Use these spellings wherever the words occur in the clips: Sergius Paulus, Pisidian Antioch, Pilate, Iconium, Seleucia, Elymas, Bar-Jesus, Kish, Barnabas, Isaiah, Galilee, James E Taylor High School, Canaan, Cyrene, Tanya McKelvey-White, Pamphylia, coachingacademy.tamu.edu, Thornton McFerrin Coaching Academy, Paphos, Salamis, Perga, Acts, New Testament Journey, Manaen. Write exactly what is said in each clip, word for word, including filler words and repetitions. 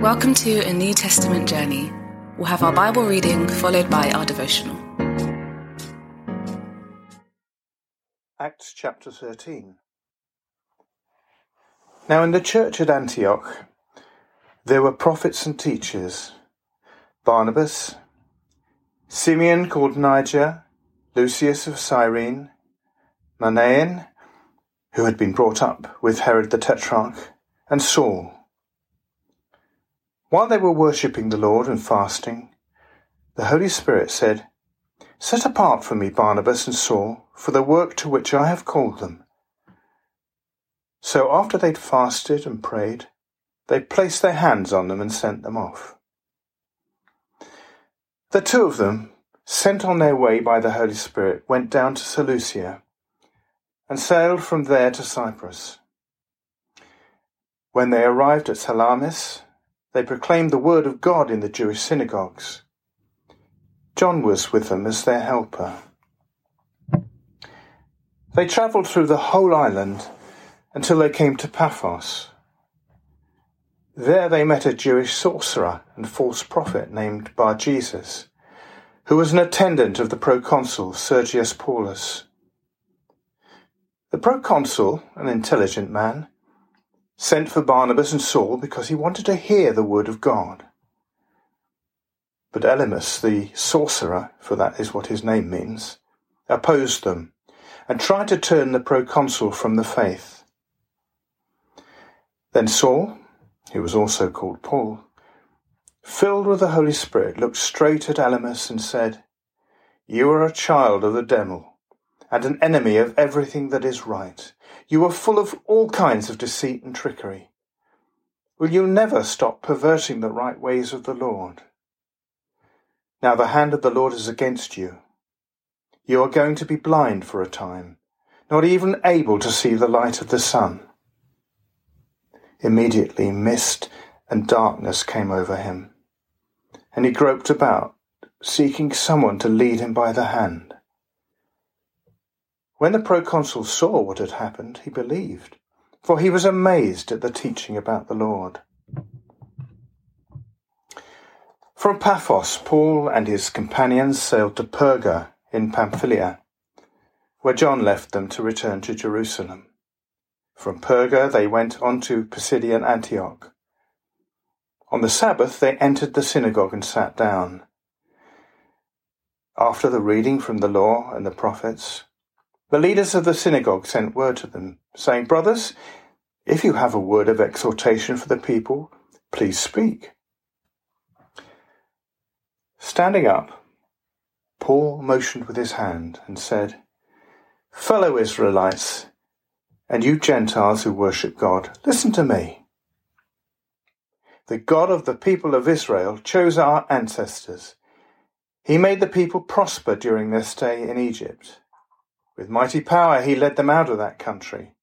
Welcome to A New Testament Journey. We'll have our Bible reading followed by our devotional. Acts chapter thirteen. Now in the church at Antioch there were prophets and teachers: Barnabas, Simeon called Niger, Lucius of Cyrene, Manaen, who had been brought up with Herod the Tetrarch, and Saul. While they were worshipping the Lord and fasting, the Holy Spirit said, "Set apart for me Barnabas and Saul for the work to which I have called them." So after they'd fasted and prayed, they placed their hands on them and sent them off. The two of them, sent on their way by the Holy Spirit, went down to Seleucia and sailed from there to Cyprus. When they arrived at Salamis, they proclaimed the word of God in the Jewish synagogues. John was with them as their helper. They travelled through the whole island until they came to Paphos. There they met a Jewish sorcerer and false prophet named Bar-Jesus, who was an attendant of the proconsul Sergius Paulus. The proconsul, an intelligent man, sent for Barnabas and Saul because he wanted to hear the word of God. But Elymas, the sorcerer, for that is what his name means, opposed them and tried to turn the proconsul from the faith. Then Saul, who was also called Paul, filled with the Holy Spirit, looked straight at Elymas and said, "You are a child of the devil and an enemy of everything that is right. You are full of all kinds of deceit and trickery. Will you never stop perverting the right ways of the Lord? Now the hand of the Lord is against you. You are going to be blind for a time, not even able to see the light of the sun." Immediately mist and darkness came over him, and he groped about, seeking someone to lead him by the hand. When the proconsul saw what had happened, he believed, for he was amazed at the teaching about the Lord. From Paphos, Paul and his companions sailed to Perga in Pamphylia, where John left them to return to Jerusalem. From Perga they went on to Pisidian Antioch. On the Sabbath they entered the synagogue and sat down. After the reading from the law and the prophets, the leaders of the synagogue sent word to them, saying, "Brothers, if you have a word of exhortation for the people, please speak." Standing up, Paul motioned with his hand and said, "Fellow Israelites, and you Gentiles who worship God, listen to me. The God of the people of Israel chose our ancestors. He made the people prosper during their stay in Egypt. With mighty power he led them out of that country.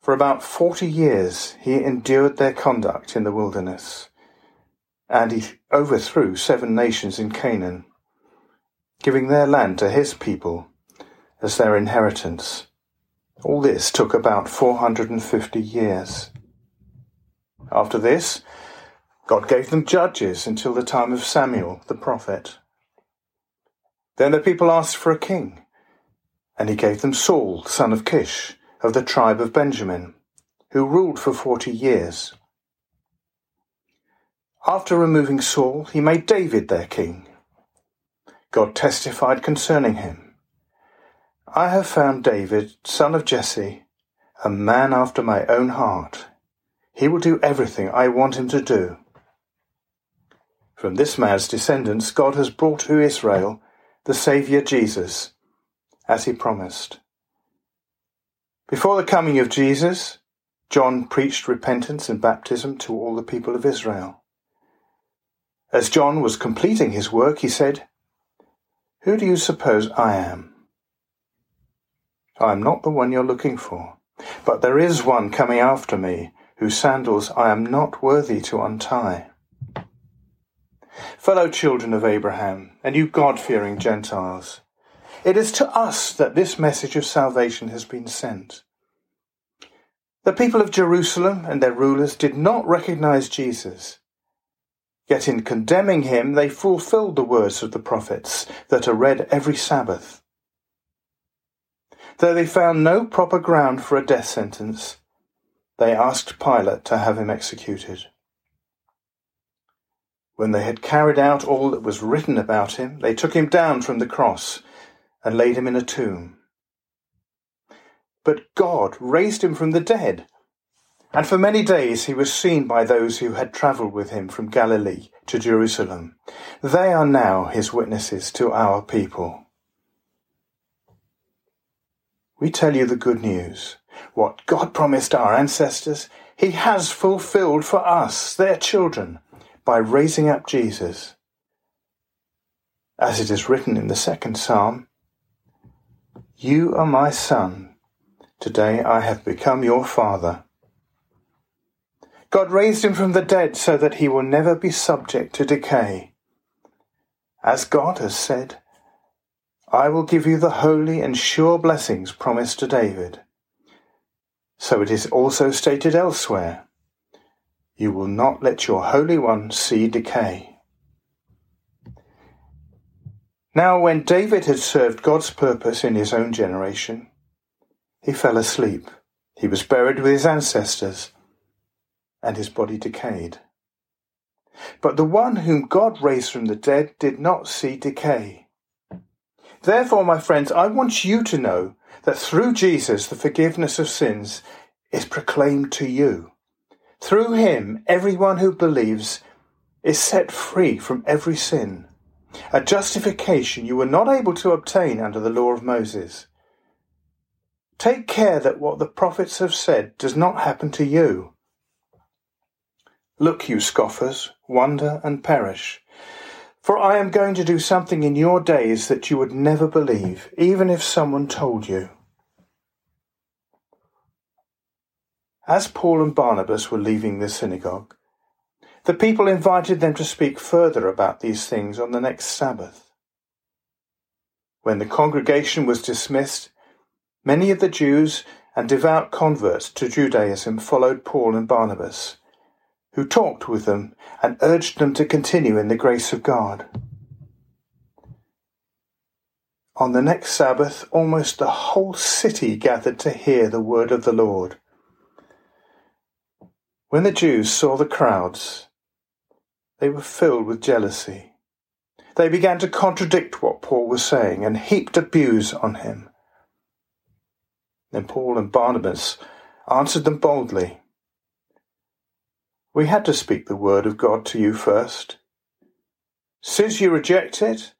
For about forty years he endured their conduct in the wilderness, and he overthrew seven nations in Canaan, giving their land to his people as their inheritance. All this took about four hundred fifty years. After this, God gave them judges until the time of Samuel the prophet. Then the people asked for a king, and he gave them Saul, son of Kish, of the tribe of Benjamin, who ruled for forty years. After removing Saul, he made David their king. God testified concerning him, 'I have found David, son of Jesse, a man after my own heart. He will do everything I want him to do.' From this man's descendants, God has brought to Israel the Saviour Jesus, as he promised. Before the coming of Jesus, John preached repentance and baptism to all the people of Israel. As John was completing his work, he said, 'Who do you suppose I am?' 'I am not the one you're looking for, but there is one coming after me, whose sandals I am not worthy to untie.' Fellow children of Abraham, and you God-fearing Gentiles, it is to us that this message of salvation has been sent. The people of Jerusalem and their rulers did not recognize Jesus. Yet in condemning him, they fulfilled the words of the prophets that are read every Sabbath. Though they found no proper ground for a death sentence, they asked Pilate to have him executed. When they had carried out all that was written about him, they took him down from the cross and laid him in a tomb. But God raised him from the dead, and for many days he was seen by those who had travelled with him from Galilee to Jerusalem. They are now his witnesses to our people. We tell you the good news. What God promised our ancestors, he has fulfilled for us, their children, by raising up Jesus. As it is written in the second psalm, "You are my son, today I have become your father." God raised him from the dead so that he will never be subject to decay. As God has said, "I will give you the holy and sure blessings promised to David." So it is also stated elsewhere, "You will not let your Holy One see decay." Now when David had served God's purpose in his own generation, he fell asleep. He was buried with his ancestors, and his body decayed. But the one whom God raised from the dead did not see decay. Therefore, my friends, I want you to know that through Jesus the forgiveness of sins is proclaimed to you. Through him, everyone who believes is set free from every sin, a justification you were not able to obtain under the law of Moses. Take care that what the prophets have said does not happen to you. "Look, you scoffers, wonder and perish, for I am going to do something in your days that you would never believe, even if someone told you." As Paul and Barnabas were leaving the synagogue, the people invited them to speak further about these things on the next Sabbath. When the congregation was dismissed, many of the Jews and devout converts to Judaism followed Paul and Barnabas, who talked with them and urged them to continue in the grace of God. On the next Sabbath, almost the whole city gathered to hear the word of the Lord. When the Jews saw the crowds, they were filled with jealousy. They began to contradict what Paul was saying and heaped abuse on him. Then Paul and Barnabas answered them boldly, "We had to speak the word of God to you first. Since you reject it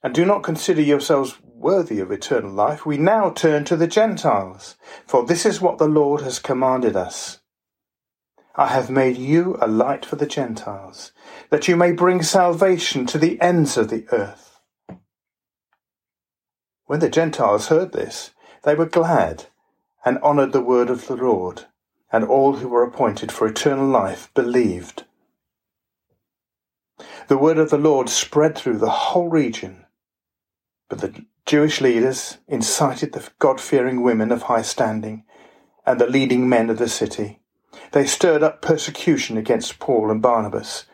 and do not consider yourselves worthy of eternal life, we now turn to the Gentiles, for this is what the Lord has commanded us. I have made you a light for the Gentiles, that you may bring salvation to the ends of the earth." When the Gentiles heard this, they were glad and honoured the word of the Lord, and all who were appointed for eternal life believed. The word of the Lord spread through the whole region, but the Jewish leaders incited the God-fearing women of high standing and the leading men of the city. They stirred up persecution against Paul and Barnabas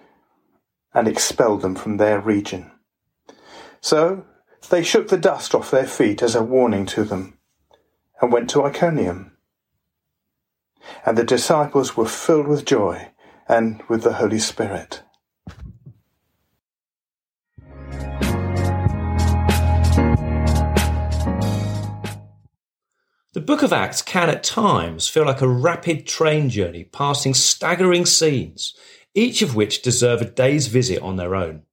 and expelled them from their region. So they shook the dust off their feet as a warning to them and went to Iconium. And the disciples were filled with joy and with the Holy Spirit. The book of Acts can at times feel like a rapid train journey passing staggering scenes, each of which deserve a day's visit on their own.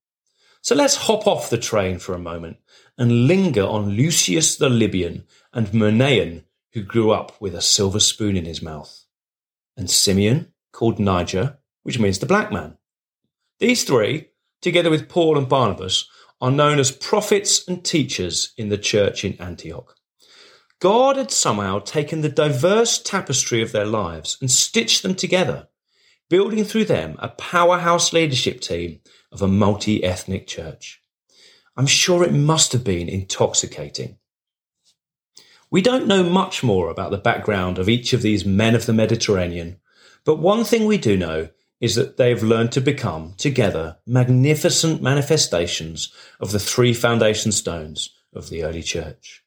So let's hop off the train for a moment and linger on Lucius the Libyan and Manaen, who grew up with a silver spoon in his mouth, and Simeon, called Niger, which means the black man. These three, together with Paul and Barnabas, are known as prophets and teachers in the church in Antioch. God had somehow taken the diverse tapestry of their lives and stitched them together, building through them a powerhouse leadership team of a multi-ethnic church. I'm sure it must have been intoxicating. We don't know much more about the background of each of these men of the Mediterranean, but one thing we do know is that they have learned to become, together, magnificent manifestations of the three foundation stones of the early church.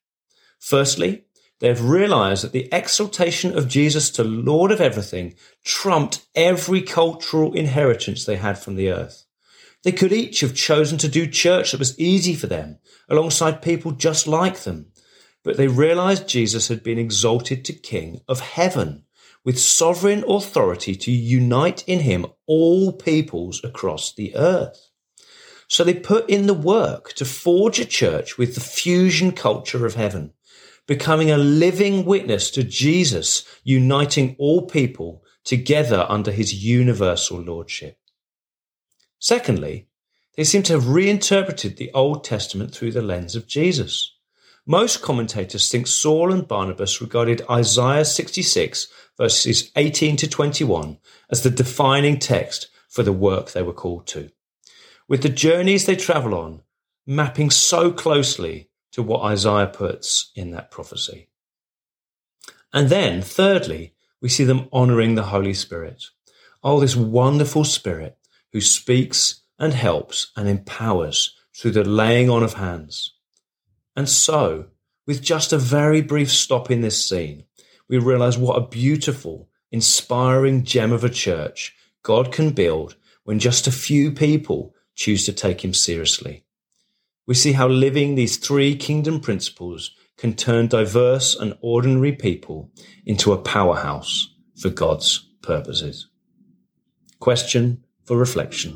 Firstly, they have realized that the exaltation of Jesus to Lord of everything trumped every cultural inheritance they had from the earth. They could each have chosen to do church that was easy for them, alongside people just like them. But they realized Jesus had been exalted to King of heaven, with sovereign authority to unite in him all peoples across the earth. So they put in the work to forge a church with the fusion culture of heaven, becoming a living witness to Jesus, uniting all people together under his universal lordship. Secondly, they seem to have reinterpreted the Old Testament through the lens of Jesus. Most commentators think Saul and Barnabas regarded Isaiah sixty-six, verses eighteen to twenty-one, as the defining text for the work they were called to, with the journeys they travel on mapping so closely to what Isaiah puts in that prophecy. And then, thirdly, we see them honouring the Holy Spirit. Oh, this wonderful Spirit who speaks and helps and empowers through the laying on of hands. And so, with just a very brief stop in this scene, we realise what a beautiful, inspiring gem of a church God can build when just a few people choose to take him seriously. We see how living these three kingdom principles can turn diverse and ordinary people into a powerhouse for God's purposes. Question for reflection.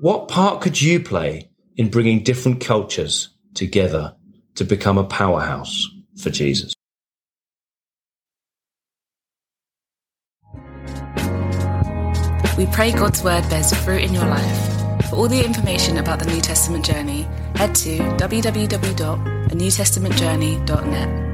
What part could you play in bringing different cultures together to become a powerhouse for Jesus? We pray God's word bears fruit in your life. For all the information about the New Testament Journey, head to w w w dot a new testament journey dot net.